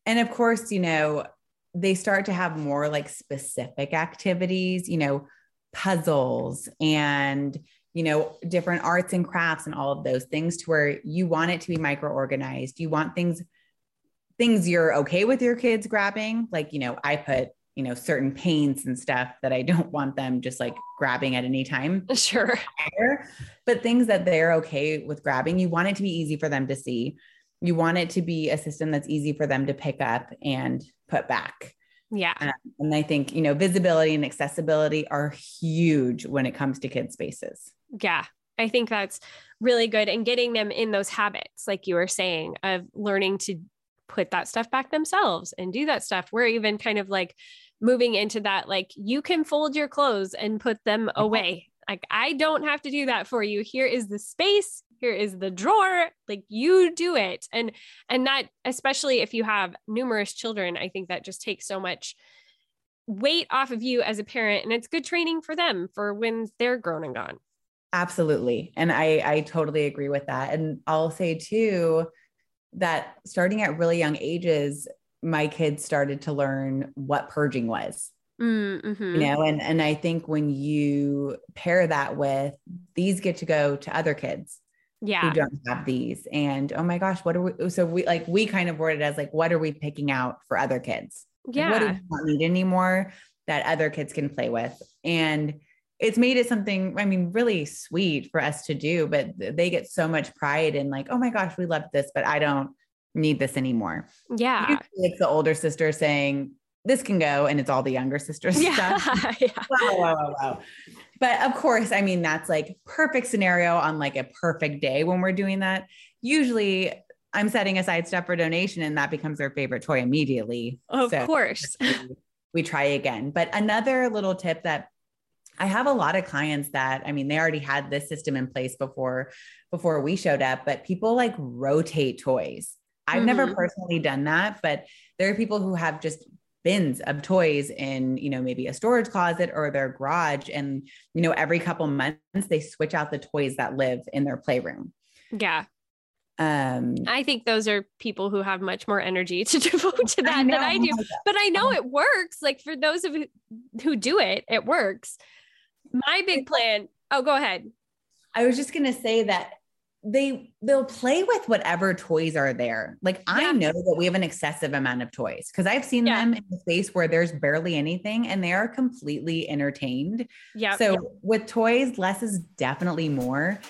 And of course, you know, they start to have more like specific activities, you know, puzzles and, you know, different arts and crafts and all of those things to where you want it to be micro-organized. You want things you're okay with your kids grabbing. Like, you know, I put, you know, certain paints and stuff that I don't want them just like grabbing at any time. Sure. But things that they're okay with grabbing, you want it to be easy for them to see. You want it to be a system that's easy for them to pick up and put back. Yeah. And I think, you know, visibility and accessibility are huge when it comes to kids' spaces. Yeah. I think that's really good. And getting them in those habits, like you were saying, of learning to put that stuff back themselves and do that stuff. We're even kind of like moving into that, like you can fold your clothes and put them away. Like, I don't have to do that for you. Here is the space. Here is the drawer, like you do it. And that, especially if you have numerous children, I think that just takes so much weight off of you as a parent, and it's good training for them for when they're grown and gone. Absolutely. And I totally agree with that. And I'll say too, that starting at really young ages, my kids started to learn what purging was. Mm-hmm. You know, and I think when you pair that with these get to go to other kids, who don't have these. And oh my gosh, what are we? So we kind of word it as like, what are we picking out for other kids? Yeah. Like, what do we not need anymore that other kids can play with? And it's made it something, I mean, really sweet for us to do, but they get so much pride in like, oh my gosh, we love this, but I don't need this anymore. Yeah. Usually it's the older sister saying, this can go, and it's all the younger sister's stuff. Yeah. Wow. But of course, I mean, that's like perfect scenario on like a perfect day when we're doing that. Usually I'm setting aside stuff for donation and that becomes their favorite toy immediately. Of course. We try again. But another little tip that I have a lot of clients that, I mean, they already had this system in place before we showed up, but people like rotate toys. I've never personally done that, but there are people who have just bins of toys in, you know, maybe a storage closet or their garage. And, you know, every couple months they switch out the toys that live in their playroom. Yeah. I think those are people who have much more energy to devote to that than I do, but I know it works. Like for those of who do it, it works. My big plan. Oh, go ahead. I was just going to say that they'll play with whatever toys are there. Like I know that we have an excessive amount of toys because I've seen them in the space where there's barely anything and they are completely entertained. Yeah. So with toys, less is definitely more.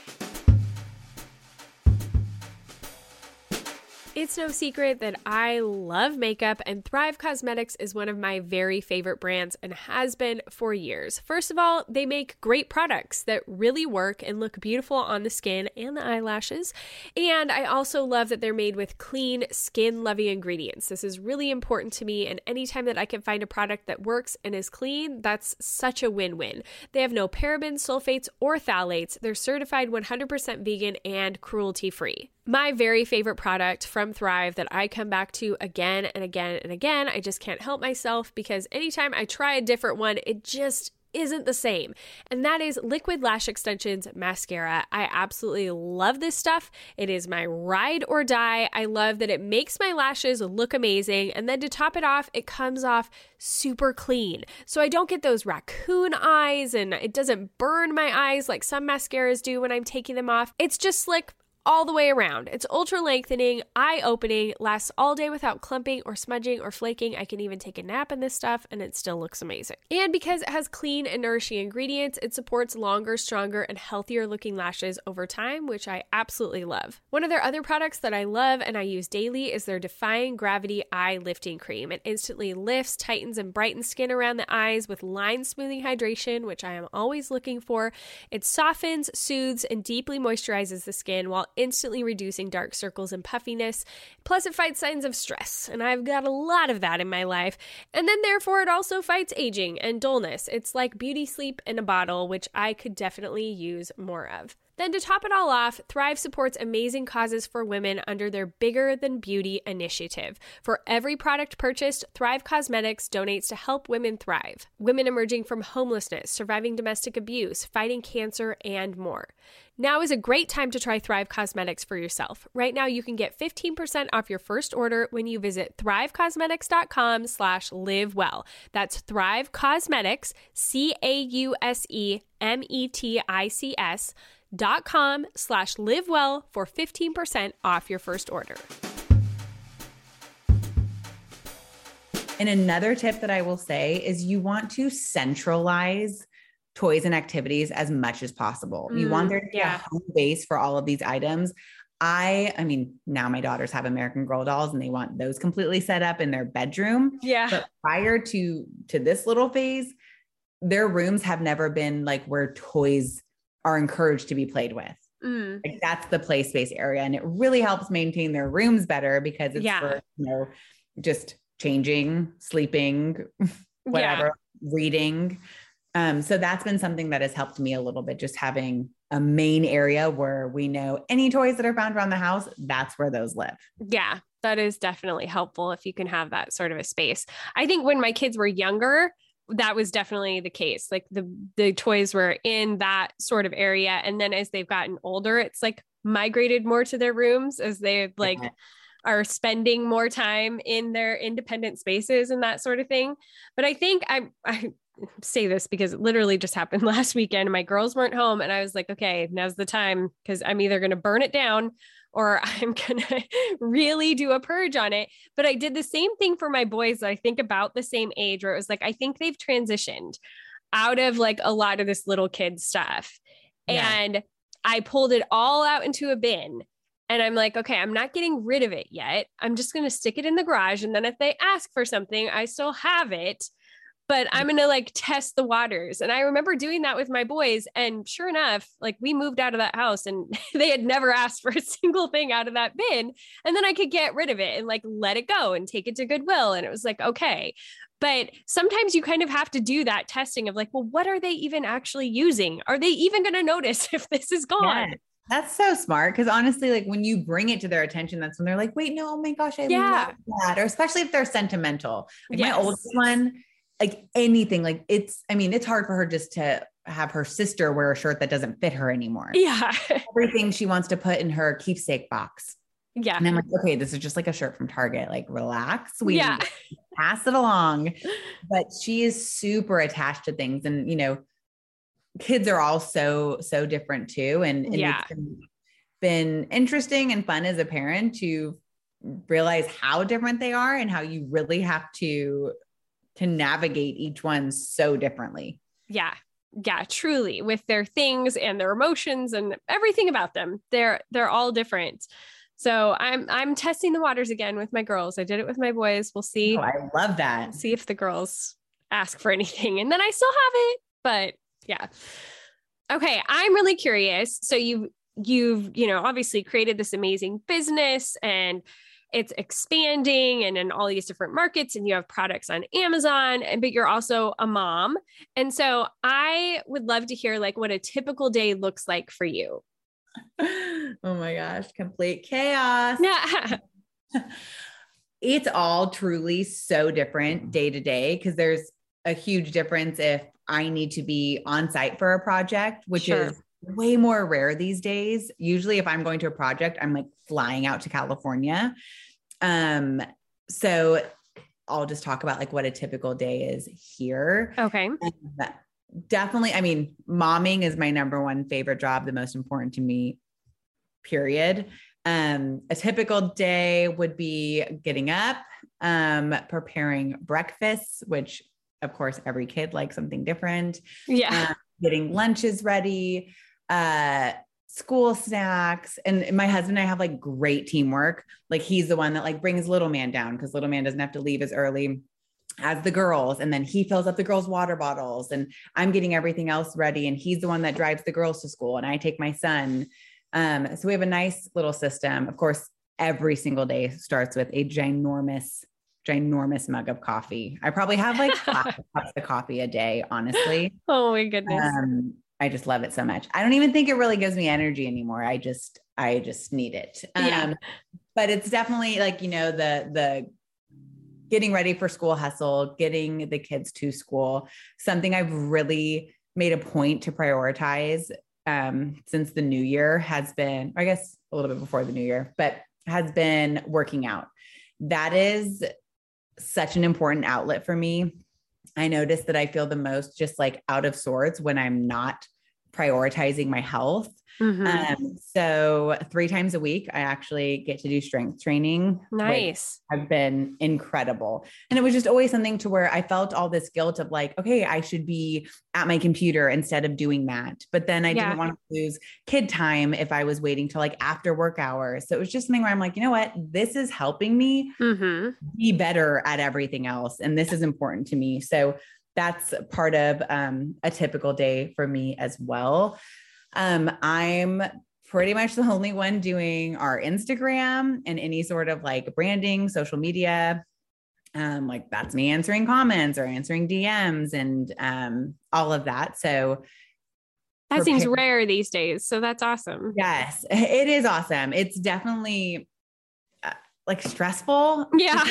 It's no secret that I love makeup, and Thrive Cosmetics is one of my very favorite brands and has been for years. First of all, they make great products that really work and look beautiful on the skin and the eyelashes. And I also love that they're made with clean, skin-loving ingredients. This is really important to me, and anytime that I can find a product that works and is clean, that's such a win-win. They have no parabens, sulfates, or phthalates. They're certified 100% vegan and cruelty-free. My very favorite product from Thrive that I come back to again and again and again, I just can't help myself because anytime I try a different one, it just isn't the same. And that is Liquid Lash Extensions Mascara. I absolutely love this stuff. It is my ride or die. I love that it makes my lashes look amazing. And then to top it off, it comes off super clean. So I don't get those raccoon eyes and it doesn't burn my eyes like some mascaras do when I'm taking them off. It's just slick all the way around. It's ultra lengthening, eye-opening, lasts all day without clumping or smudging or flaking. I can even take a nap in this stuff and it still looks amazing. And because it has clean and nourishing ingredients, it supports longer, stronger, and healthier looking lashes over time, which I absolutely love. One of their other products that I love and I use daily is their Defying Gravity Eye Lifting Cream. It instantly lifts, tightens, and brightens skin around the eyes with line-smoothing hydration, which I am always looking for. It softens, soothes, and deeply moisturizes the skin while instantly reducing dark circles and puffiness. Plus, it fights signs of stress, and I've got a lot of that in my life. And then, therefore, it also fights aging and dullness. It's like beauty sleep in a bottle, which I could definitely use more of. Then to top it all off, Thrive supports amazing causes for women under their Bigger Than Beauty initiative. For every product purchased, Thrive Cosmetics donates to help women thrive. Women emerging from homelessness, surviving domestic abuse, fighting cancer, and more. Now is a great time to try Thrive Cosmetics for yourself. Right now, you can get 15% off your first order when you visit thrivecosmetics.com/livewell. That's Thrive Cosmetics, CAUSEMETICS.com/livewell for 15% off your first order. And another tip that I will say is you want to centralize toys and activities as much as possible. You want there to be a home base for all of these items. I mean, now my daughters have American Girl dolls and they want those completely set up in their bedroom. Yeah. But prior to this little phase, their rooms have never been like where toys are encouraged to be played with. Like that's the play space area. And it really helps maintain their rooms better because it's for, you know, just changing, sleeping, whatever, reading. So that's been something that has helped me a little bit, just having a main area where we know any toys that are found around the house, that's where those live. Yeah, that is definitely helpful if you can have that sort of a space. I think when my kids were younger, that was definitely the case. Like the toys were in that sort of area. And then as they've gotten older, it's like migrated more to their rooms as they like are spending more time in their independent spaces and that sort of thing. But I think I say this because it literally just happened last weekend. My girls weren't home and I was like, okay, now's the time. Cause I'm either going to burn it down or I'm going to really do a purge on it. But I did the same thing for my boys that I think about the same age where it was like, I think they've transitioned out of like a lot of this little kid stuff. Yeah. And I pulled it all out into a bin and I'm like, okay, I'm not getting rid of it yet. I'm just going to stick it in the garage. And then if they ask for something, I still have it, but I'm going to like test the waters. And I remember doing that with my boys and sure enough, like we moved out of that house and they had never asked for a single thing out of that bin. And then I could get rid of it and like, let it go and take it to Goodwill. And it was like, okay. But sometimes you kind of have to do that testing of like, well, what are they even actually using? Are they even going to notice if this is gone? Yes. That's so smart. Cause honestly, like when you bring it to their attention, that's when they're like, wait, no, oh my gosh, I love that. Or especially if they're sentimental. Like my oldest one, like anything, like it's hard for her just to have her sister wear a shirt that doesn't fit her anymore. Yeah. Everything she wants to put in her keepsake box. Yeah. And I'm like, okay, this is just like a shirt from Target. Like relax. We pass it along, but she is super attached to things. And, you know, kids are all so different too. And it's been interesting and fun as a parent to realize how different they are and how you really have to navigate each one so differently. Yeah. Yeah, truly, with their things and their emotions and everything about them. They're all different. So I'm testing the waters again with my girls. I did it with my boys. We'll see. Oh, I love that. We'll see if the girls ask for anything. And then I still have it, but yeah. Okay. I'm really curious. So you've, you know, obviously created this amazing business and it's expanding and in all these different markets and you have products on Amazon, but you're also a mom. And so I would love to hear like what a typical day looks like for you. Oh my gosh. Complete chaos. Yeah. It's all truly so different day to day. Cause there's a huge difference if I need to be on site for a project, which is way more rare these days. Usually if I'm going to a project, I'm like flying out to California. So I'll just talk about like what a typical day is here. Okay. And definitely. I mean, momming is my number one favorite job, the most important to me, period. A typical day would be getting up, preparing breakfast, which of course, every kid likes something different. Yeah. Getting lunches ready, school snacks. And my husband and I have like great teamwork. Like he's the one that like brings little man down because little man doesn't have to leave as early as the girls. And then he fills up the girls' water bottles and I'm getting everything else ready. And he's the one that drives the girls to school and I take my son. So we have a nice little system. Of course, every single day starts with a ginormous mug of coffee. I probably have like 5 cups of coffee a day, honestly. Oh my goodness. I just love it so much. I don't even think it really gives me energy anymore. I just need it. But it's definitely like, you know, the getting ready for school hustle, getting the kids to school, something I've really made a point to prioritize, since the new year has been, or I guess a little bit before the new year, but has been working out. That is such an important outlet for me. I notice that I feel the most just like out of sorts when I'm not prioritizing my health. Mm-hmm. So 3 times a week, I actually get to do strength training. Nice. I've been incredible. And it was just always something to where I felt all this guilt of like, okay, I should be at my computer instead of doing that. But then I didn't want to lose kid time if I was waiting till like after work hours. So it was just something where I'm like, you know what, this is helping me be better at everything else. And this is important to me. So that's part of a typical day for me as well. I'm pretty much the only one doing our Instagram and any sort of like branding, social media. Like that's me answering comments or answering DMs and all of that. So that seems rare these days. So that's awesome. Yes, it is awesome. It's definitely like stressful. Yeah.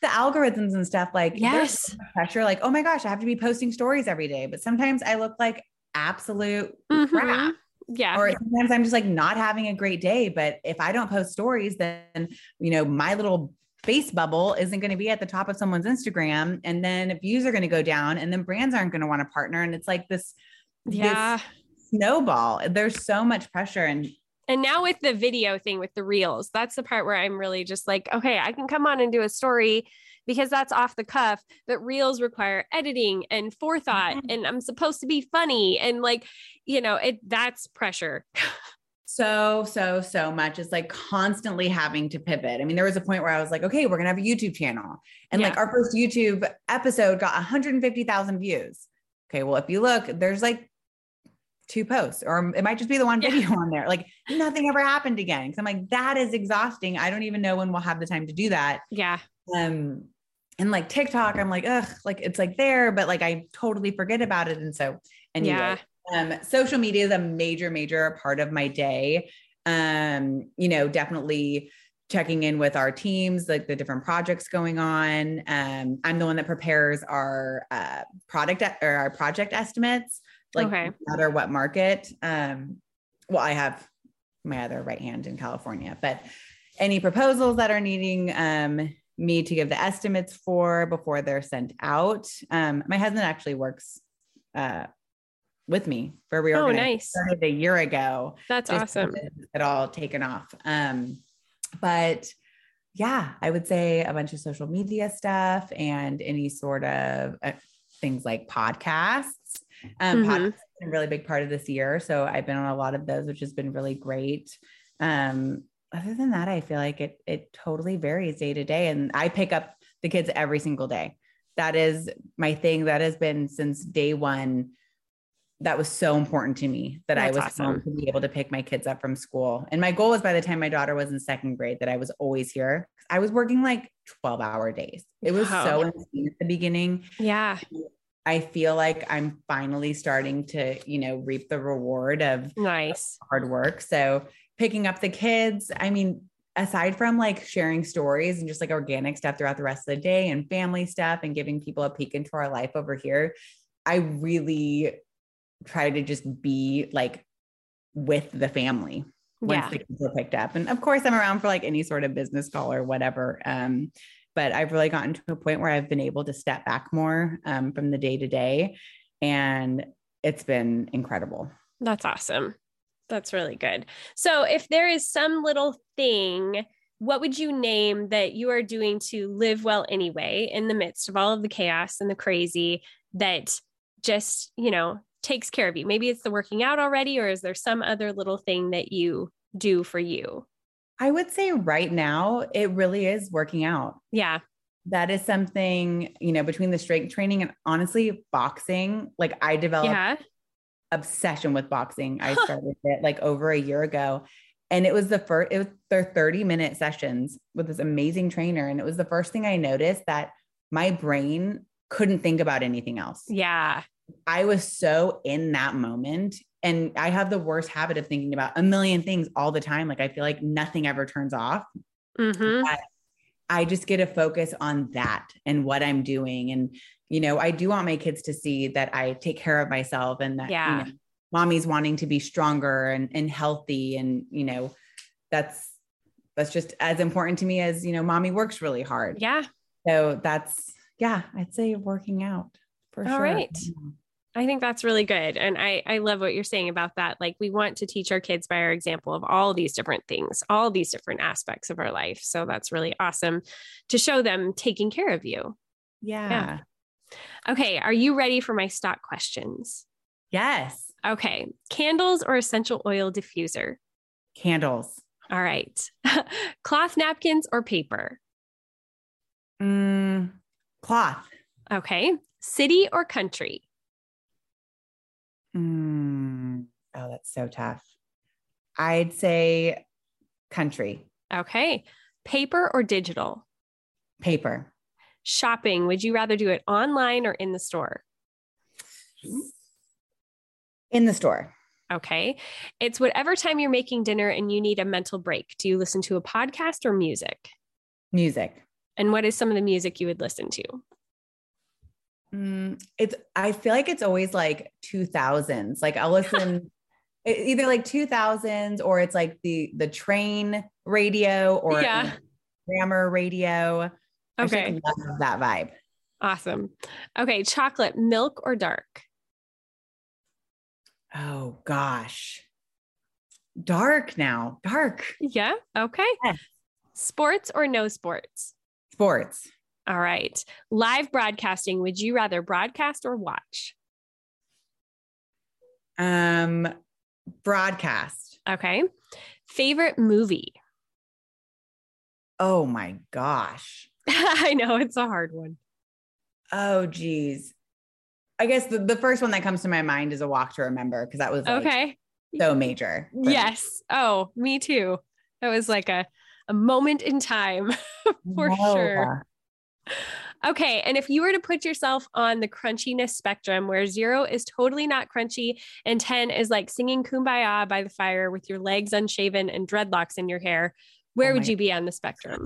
The algorithms and stuff, like there's pressure, like, oh my gosh, I have to be posting stories every day. But sometimes I look like absolute crap. Yeah. Or sometimes I'm just like not having a great day, but if I don't post stories, then, you know, my little face bubble isn't going to be at the top of someone's Instagram. And then views are going to go down and then brands aren't going to want to partner. And it's like this snowball. There's so much pressure. And now with the video thing, with the reels, that's the part where I'm really just like, okay, I can come on and do a story because that's off the cuff, but reels require editing and forethought and I'm supposed to be funny. And like, you know, that's pressure. So much. It's like constantly having to pivot. I mean, there was a point where I was like, okay, we're going to have a YouTube channel. And like our first YouTube episode got 150,000 views. Okay. Well, if you look, there's like 2 posts, or it might just be the one video on there. Like nothing ever happened again. Cause I'm like, that is exhausting. I don't even know when we'll have the time to do that. Yeah. And like TikTok, I'm like, ugh, like it's like there, but like, I totally forget about it. And so anyway, Social media is a major part of my day. You know, definitely checking in with our teams, like the different projects going on. I'm the one that prepares our project estimates, like no matter what market. Well, I have my other right hand in California, but any proposals that are needing me to give the estimates for before they're sent out. My husband actually works with me for Reorganize. Oh, nice. Started a year ago. That's awesome. It all taken off. But yeah, I would say a bunch of social media stuff and any sort of things like podcasts. Podcasts have been a really big part of this year. So I've been on a lot of those, which has been really great. Other than that, I feel like it totally varies day to day. And I pick up the kids every single day. That is my thing. That has been since day one. That was so important to me that I was awesome to be able to pick my kids up from school. And my goal was by the time my daughter was in second grade that I was always here. I was working like 12-hour days. It was so insane at the beginning. Yeah. I feel like I'm finally starting to, you know, reap the reward of hard work. So picking up the kids, I mean, aside from like sharing stories and just like organic stuff throughout the rest of the day and family stuff and giving people a peek into our life over here, I really try to just be like with the family once the kids are picked up. And of course I'm around for like any sort of business call or whatever. But I've really gotten to a point where I've been able to step back more from the day to day, and it's been incredible. That's awesome. That's really good. So if there is some little thing, what would you name that you are doing to live well anyway, in the midst of all of the chaos and the crazy, that just, you know, takes care of you? Maybe it's the working out already, or is there some other little thing that you do for you? I would say right now, it really is working out. Yeah. That is something, you know, between the strength training and honestly boxing, like I developed obsession with boxing. I started it like over a year ago, and it was their 30-minute sessions with this amazing trainer. And it was the first thing I noticed that my brain couldn't think about anything else. Yeah. I was so in that moment, and I have the worst habit of thinking about a million things all the time. Like I feel like nothing ever turns off. I just get to focus on that and what I'm doing. And, you know, I do want my kids to see that I take care of myself, and that you know, mommy's wanting to be stronger and healthy. And, you know, that's just as important to me as, you know, mommy works really hard. Yeah. So that's, I'd say working out. For sure. All right. I think that's really good. And I love what you're saying about that. Like, we want to teach our kids by our example of all these different things, all these different aspects of our life. So that's really awesome to show them taking care of you. Yeah. Okay. Are you ready for my stock questions? Yes. Okay. Candles or essential oil diffuser? Candles. All right. Cloth napkins or paper? Cloth. Okay. City or country? Oh, that's so tough. I'd say country. Okay. Paper or digital? Paper. Shopping. Would you rather do it online or in the store? In the store. Okay. It's whatever time you're making dinner and you need a mental break. Do you listen to a podcast or music? Music. And what is some of the music you would listen to? I feel like it's always like 2000s. Like I'll listen either like 2000s, or it's like the train radio or grammar radio. Okay. I love that vibe. Awesome. Okay. Chocolate, milk or dark? Oh gosh. Dark now. Dark. Yeah. Okay. Yes. Sports or no sports? Sports. All right. Live broadcasting. Would you rather broadcast or watch? Broadcast. Okay. Favorite movie? Oh my gosh. I know, it's a hard one. Oh geez. I guess the first one that comes to my mind is A Walk to Remember, because that was like so major. Yes. Me. Oh, me too. That was like a moment in time for sure. Okay. And if you were to put yourself on the crunchiness spectrum where 0 is totally not crunchy and 10 is like singing Kumbaya by the fire with your legs unshaven and dreadlocks in your hair, where would you be on the spectrum?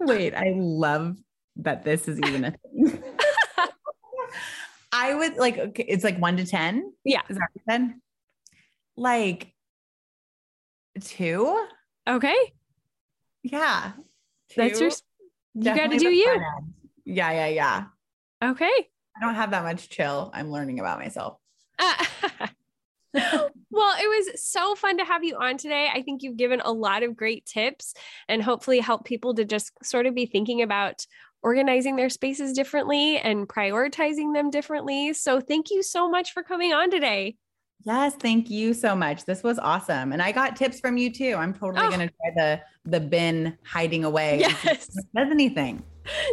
Wait, I love that this is even a thing. I would like, okay, it's like 1 to 10. Yeah. Is that 10? Like 2. Okay. Yeah. 2. That's your, you got to do you. End. Yeah. Okay. I don't have that much chill. I'm learning about myself. Well, it was so fun to have you on today. I think you've given a lot of great tips and hopefully help people to just sort of be thinking about organizing their spaces differently and prioritizing them differently. So thank you so much for coming on today. Yes. Thank you so much. This was awesome. And I got tips from you too. I'm totally going to try the bin hiding away. Yes. Does anything.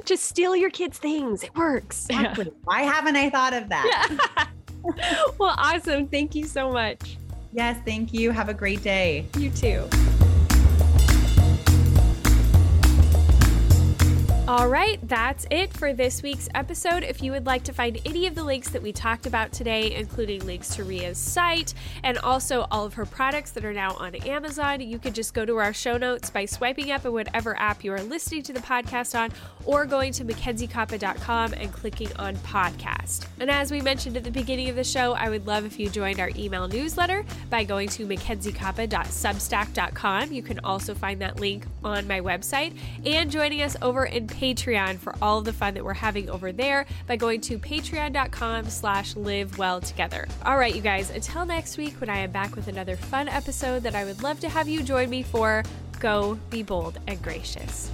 Just steal your kids' things. It works. Exactly. Yeah. Why haven't I thought of that? Yeah. Well, awesome. Thank you so much. Yes. Thank you. Have a great day. You too. All right, that's it for this week's episode. If you would like to find any of the links that we talked about today, including links to Ria's site and also all of her products that are now on Amazon, you could just go to our show notes by swiping up in whatever app you are listening to the podcast on or going to mackenziekoppa.com and clicking on podcast. And as we mentioned at the beginning of the show, I would love if you joined our email newsletter by going to mackenziekoppa.substack.com. You can also find that link on my website and joining us over in Patreon for all of the fun that we're having over there by going to patreon.com/livewelltogether. All right, you guys, until next week when I am back with another fun episode that I would love to have you join me for, go be bold and gracious.